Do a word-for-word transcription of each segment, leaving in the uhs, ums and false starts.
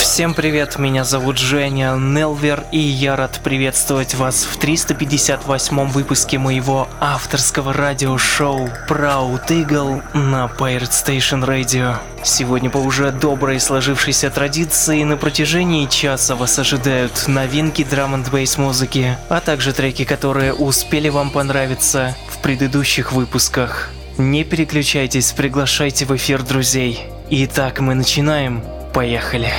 Всем привет, меня зовут Женя Нелвер, и я рад приветствовать вас в триста пятьдесят восьмом выпуске моего авторского радиошоу Proud Eagle на Pirate Station Radio. Сегодня по уже доброй сложившейся традиции на протяжении часа вас ожидают новинки Drum and Bass музыки, а также треки, которые успели вам понравиться в предыдущих выпусках. Не переключайтесь, приглашайте в эфир друзей. Итак, мы начинаем. Поехали!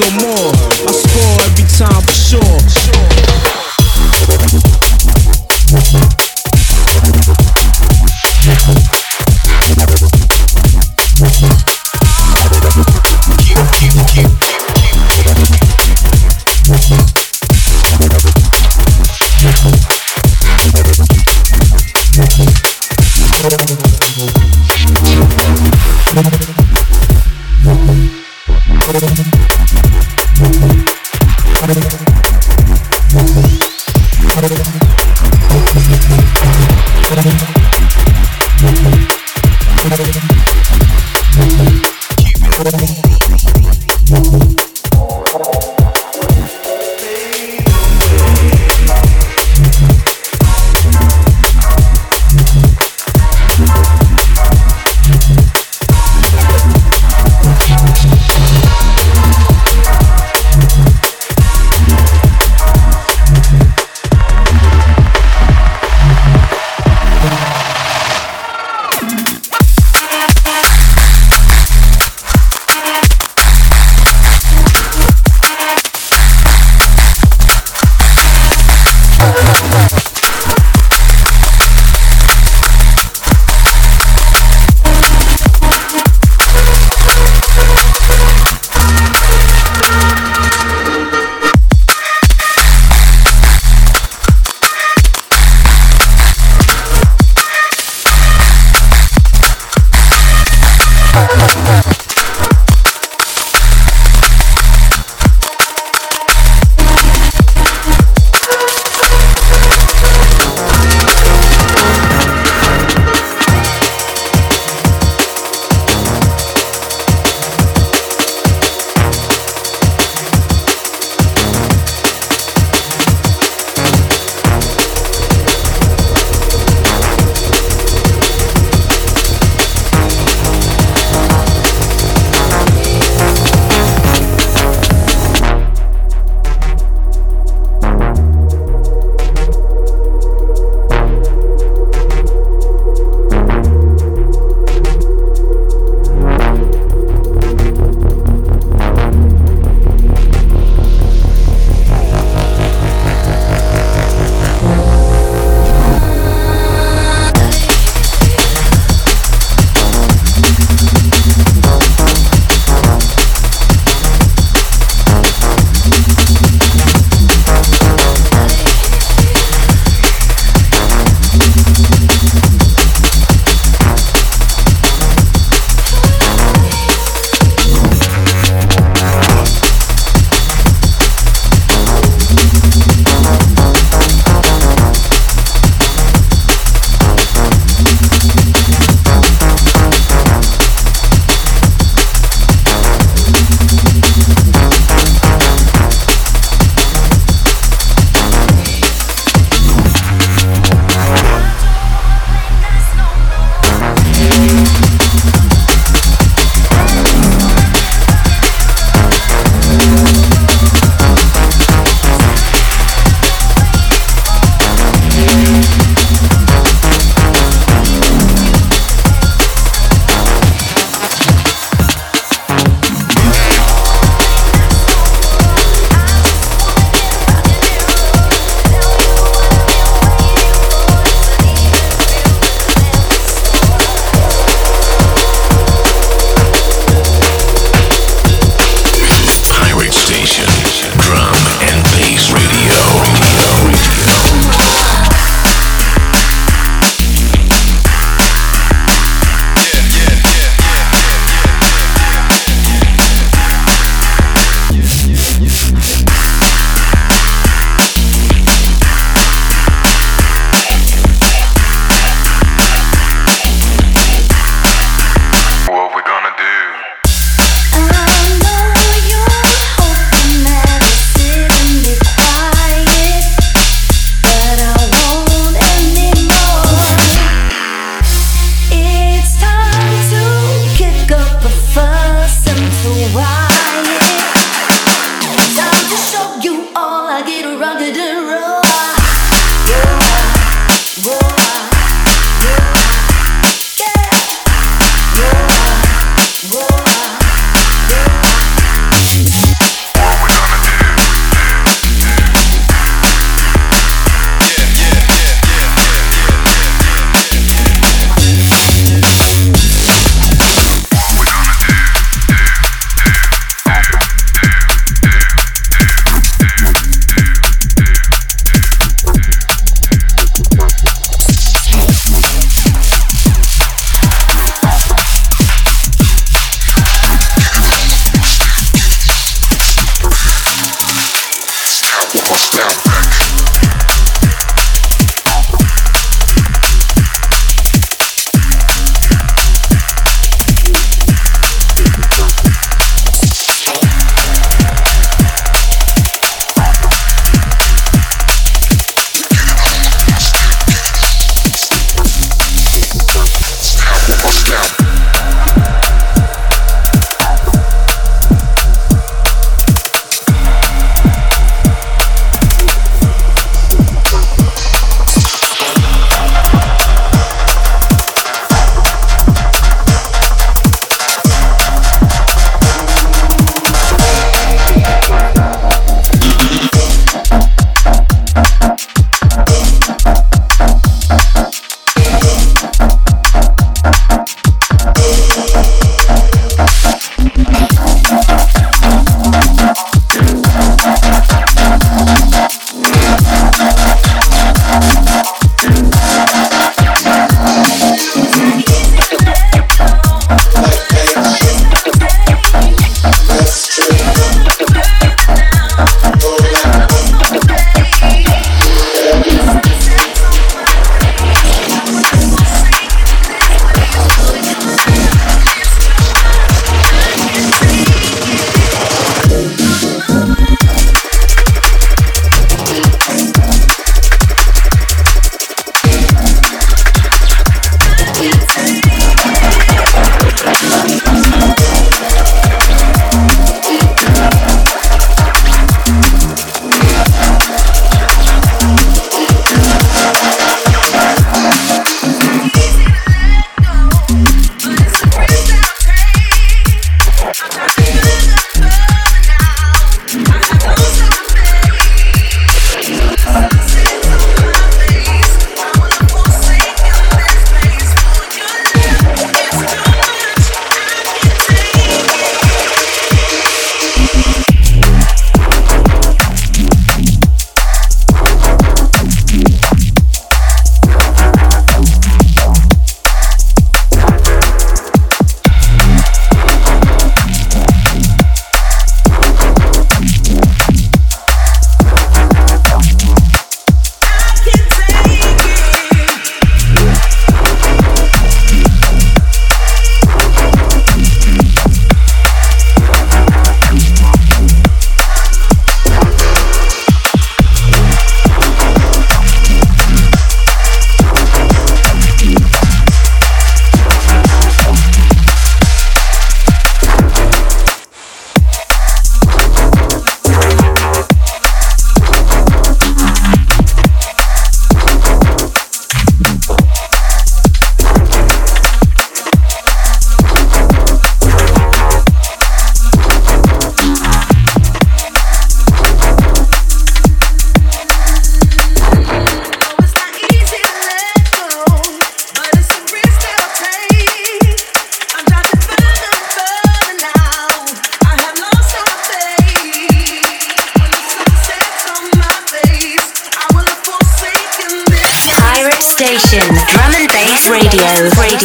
or more. I score every time for sure.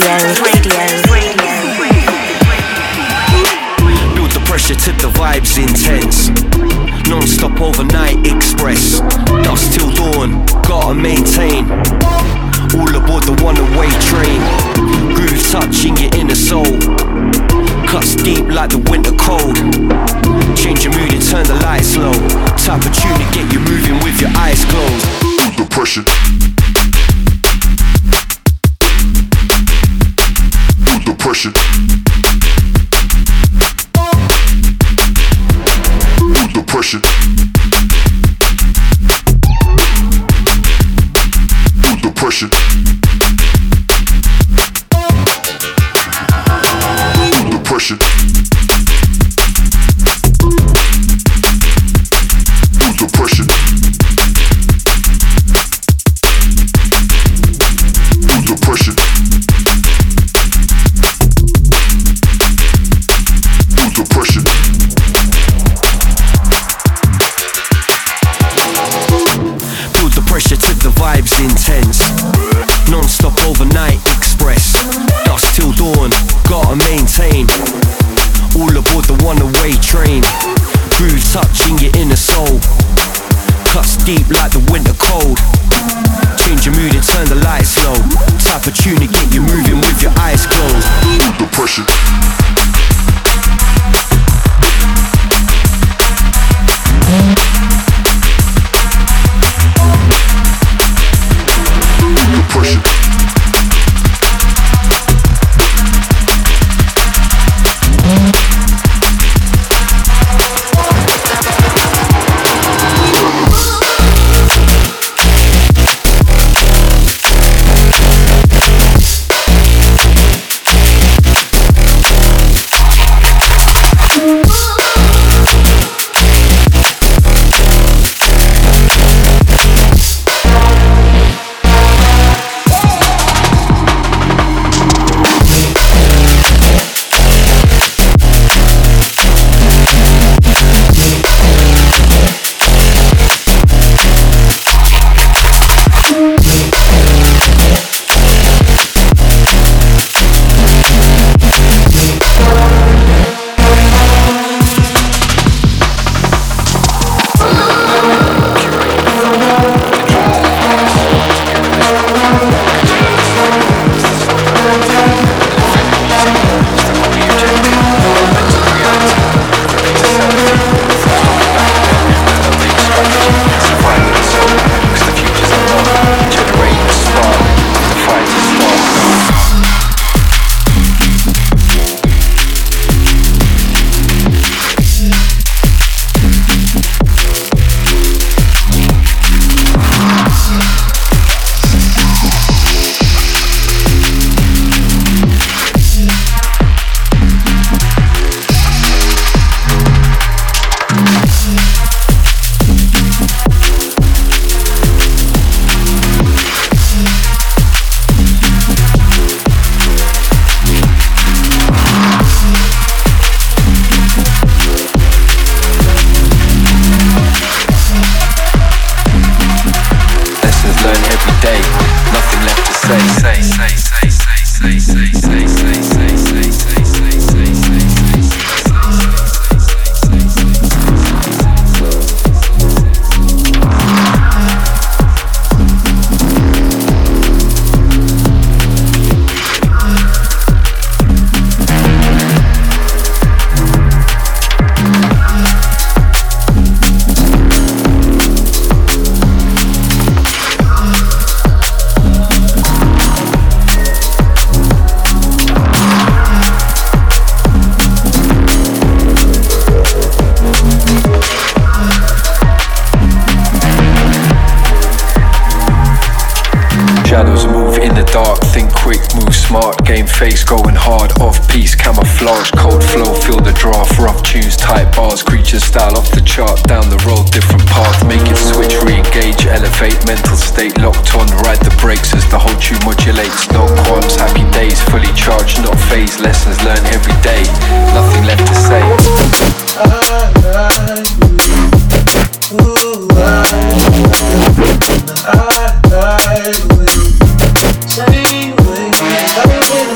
radio, radio, radio. Build the pressure till the vibe's intense. Non-stop overnight express. Dust till dawn, gotta maintain. All aboard the one-away train. Groove touching your inner soul. Cuts deep like the winter cold. Change your mood and turn the lights low. Type of tune to get you moving with your eyes closed. Feel the pressure. Feel the pressure. Feel the pressure. Feel the pressure. Pressure. Who's the pressure? Who's the pressure? Who's the pressure? Build the pressure till the vibe's intense. Non-stop overnight express. Dust till dawn. Gotta maintain. All aboard the one-away train. Groove touching your inner soul. Cuts deep like the winter cold. Change your mood and turn the lights low. Type of tune to get you moving with your eyes closed. Feel the pressure. Feel the pressure. I will. Stay with me.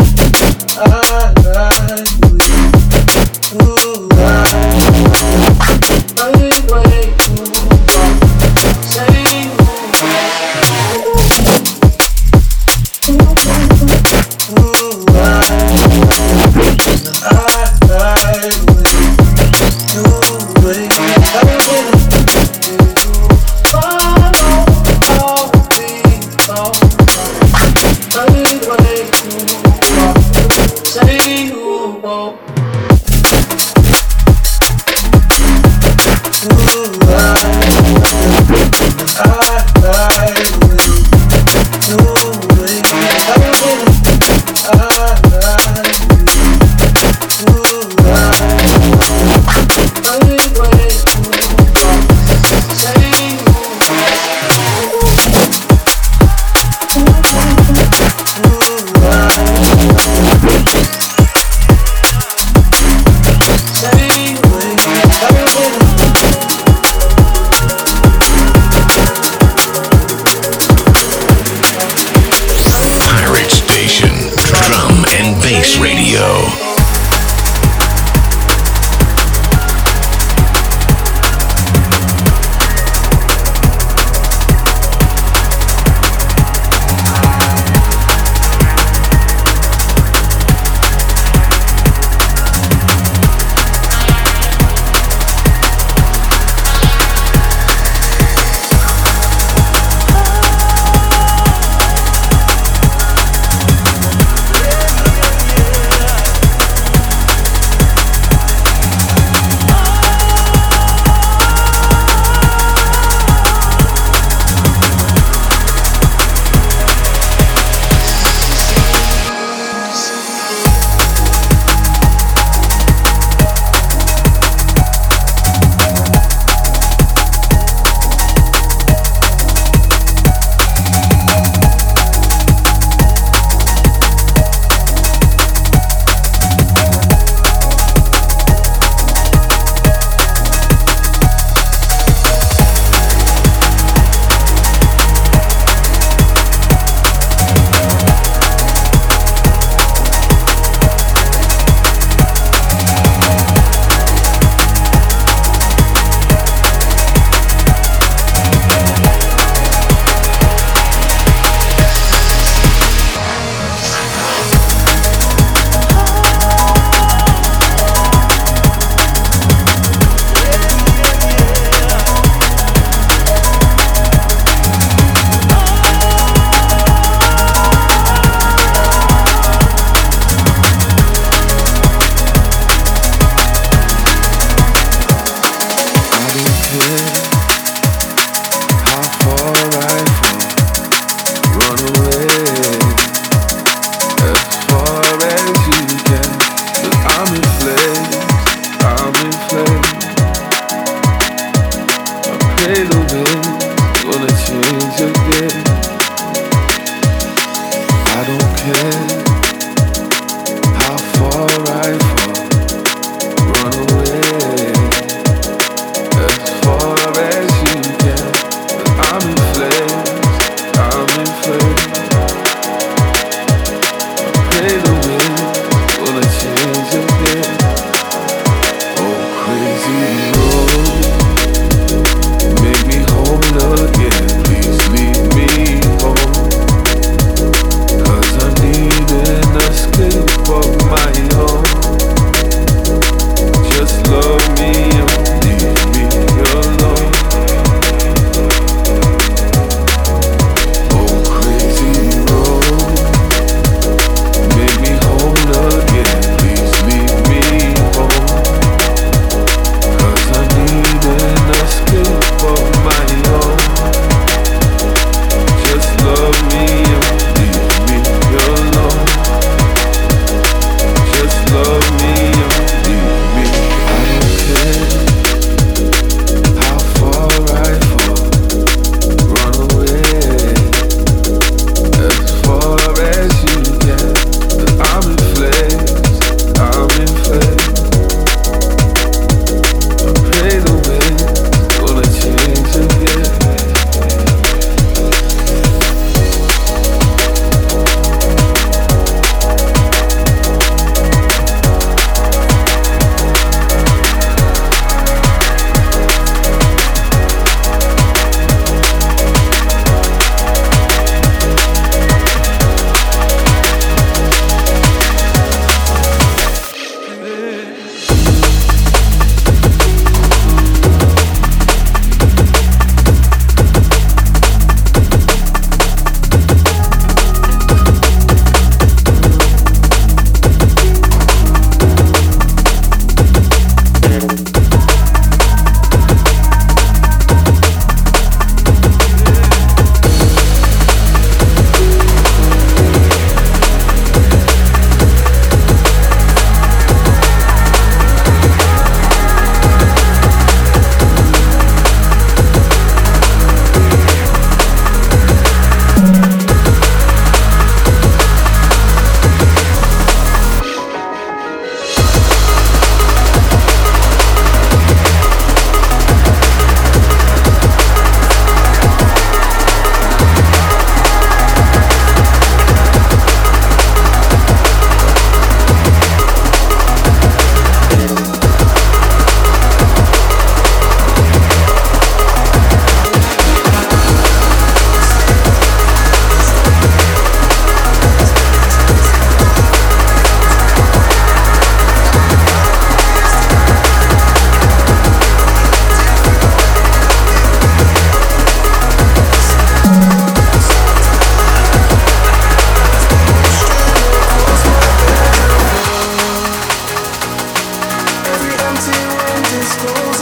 Pirate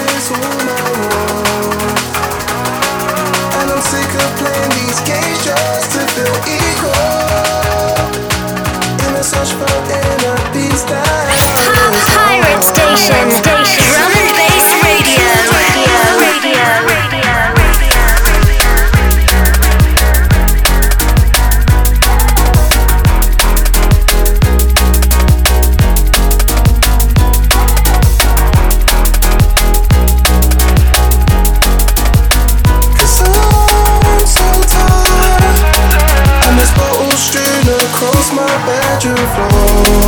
Station, Drum and Bass Radio, radio, radio, radio. Floor.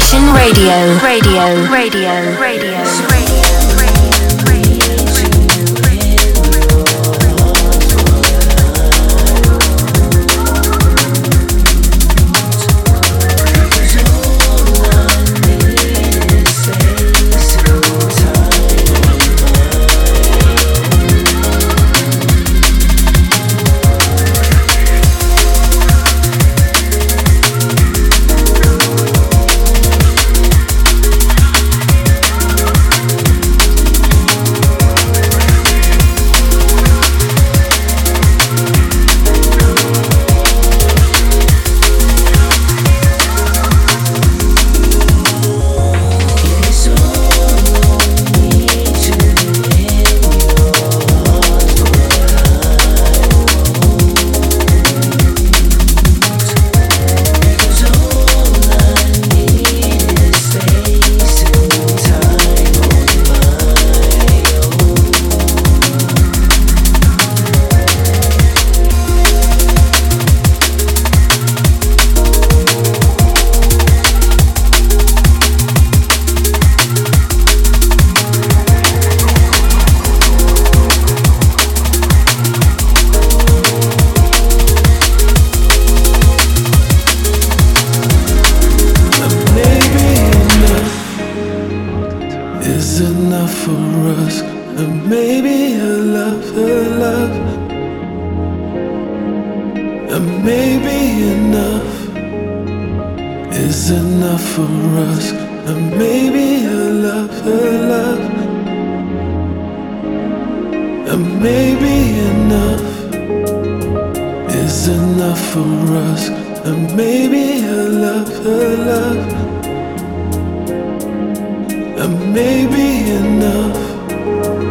Station Radio. Radio. Radio. Radio. Radio. Maybe enough, enough,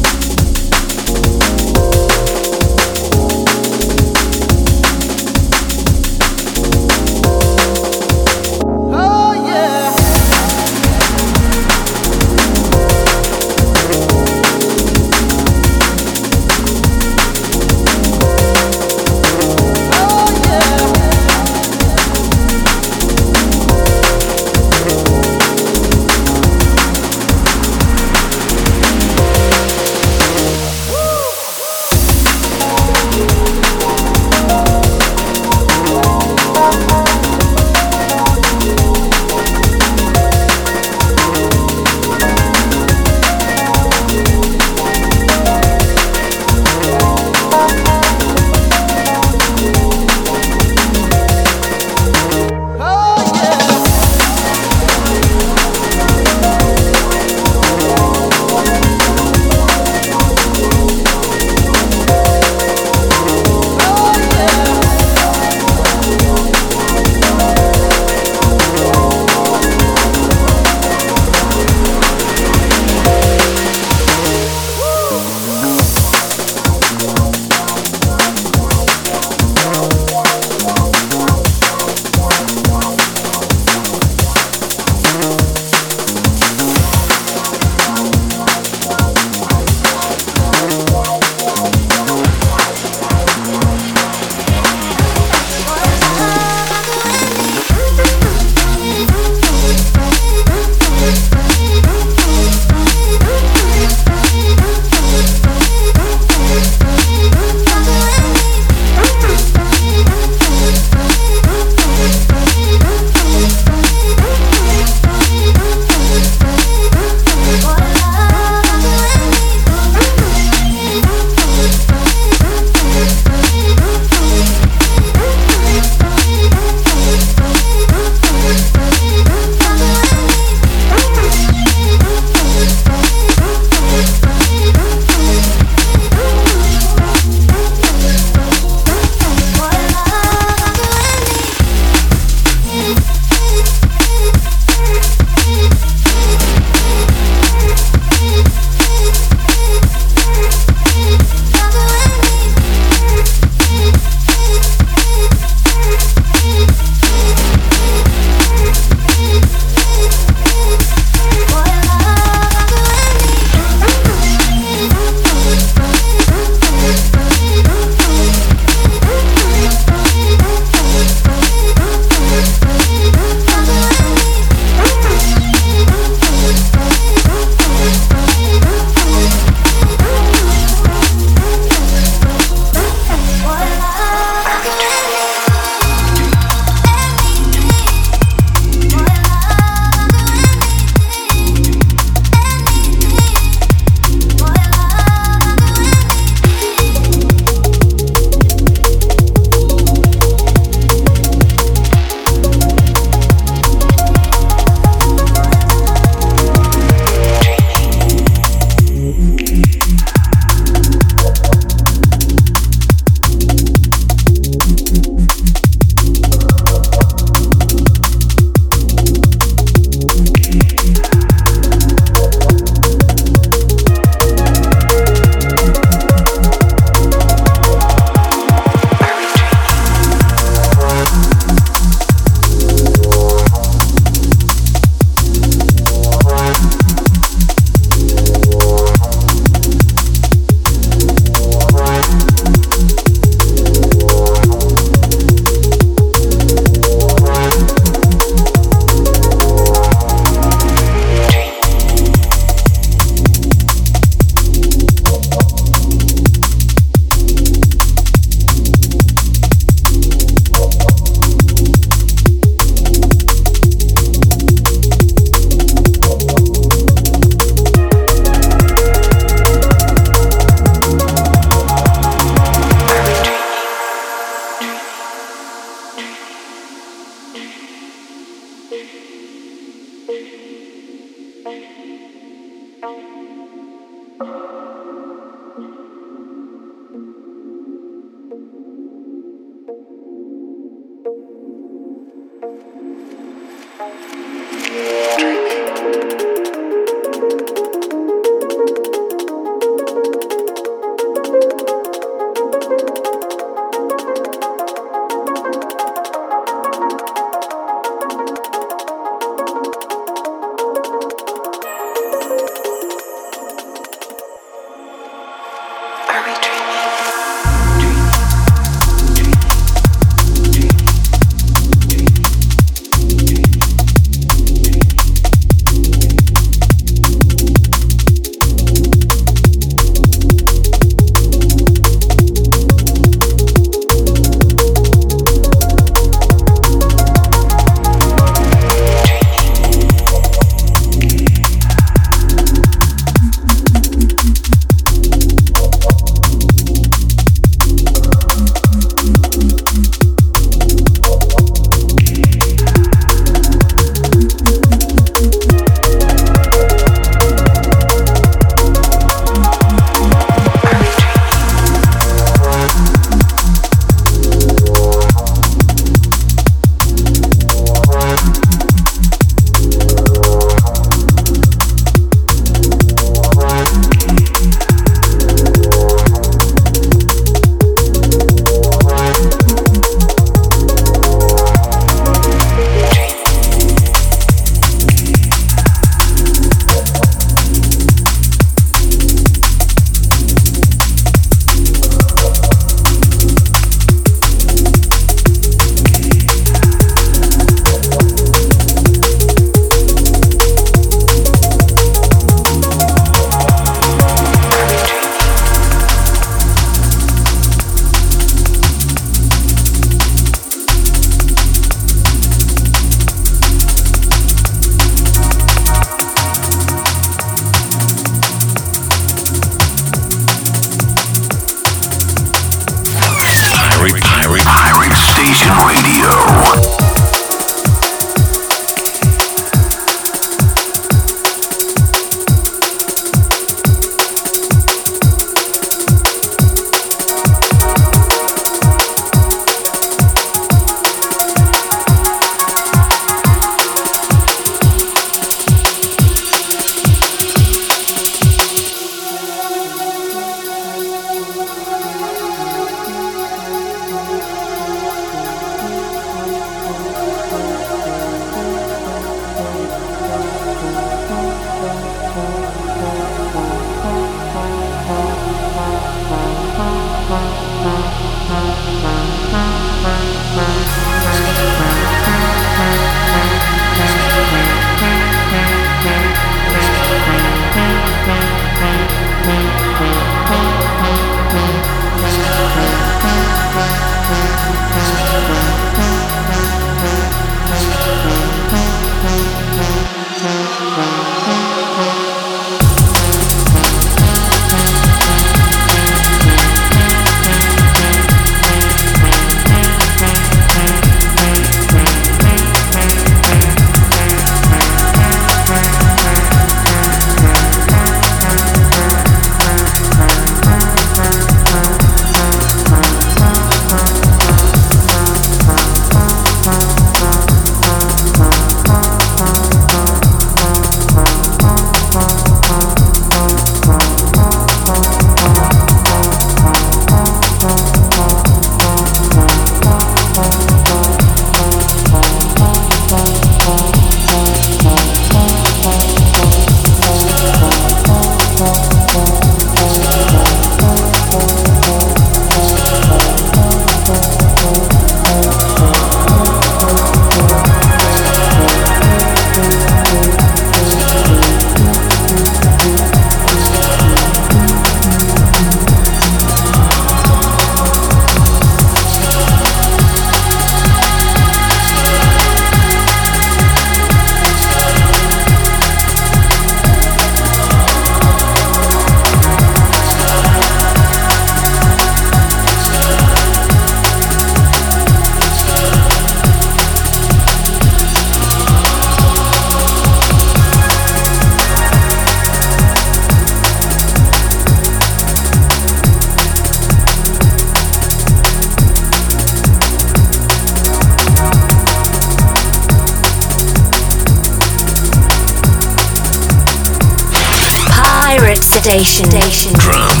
Station. Drum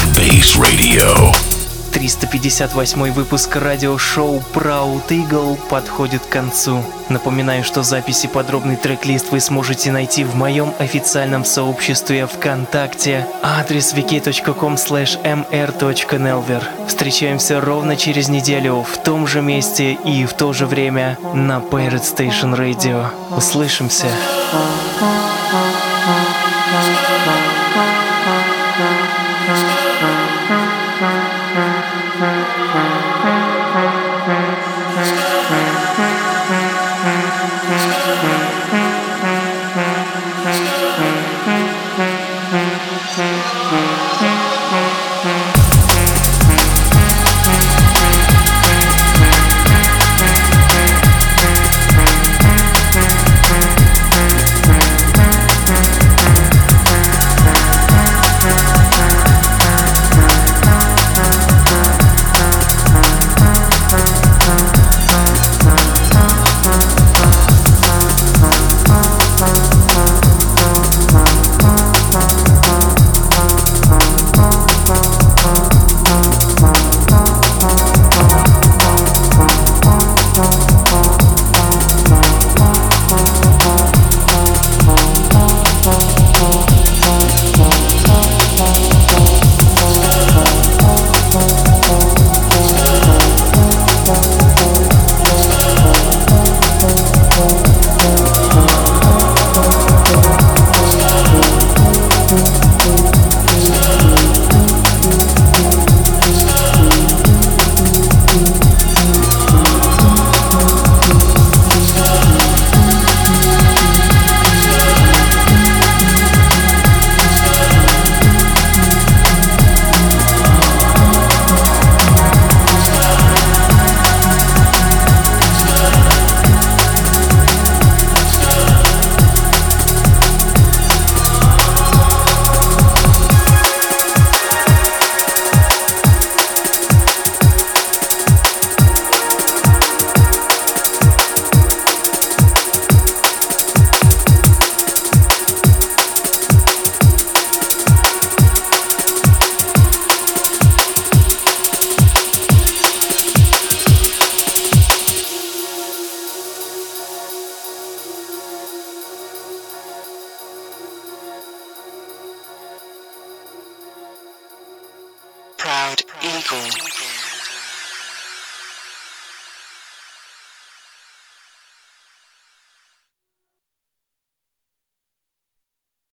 and Bass Radio. триста пятьдесят восьмой выпуск радиошоу Proud Eagle подходит к концу. Напоминаю, что записи подробный трек-лист вы сможете найти в моем официальном сообществе ВКонтакте. Адрес ви ка точка ком слэш эм эр точка нелвер. Встречаемся ровно через неделю в том же месте и в то же время на Pirate Station Radio. Услышимся. Proud Eagle.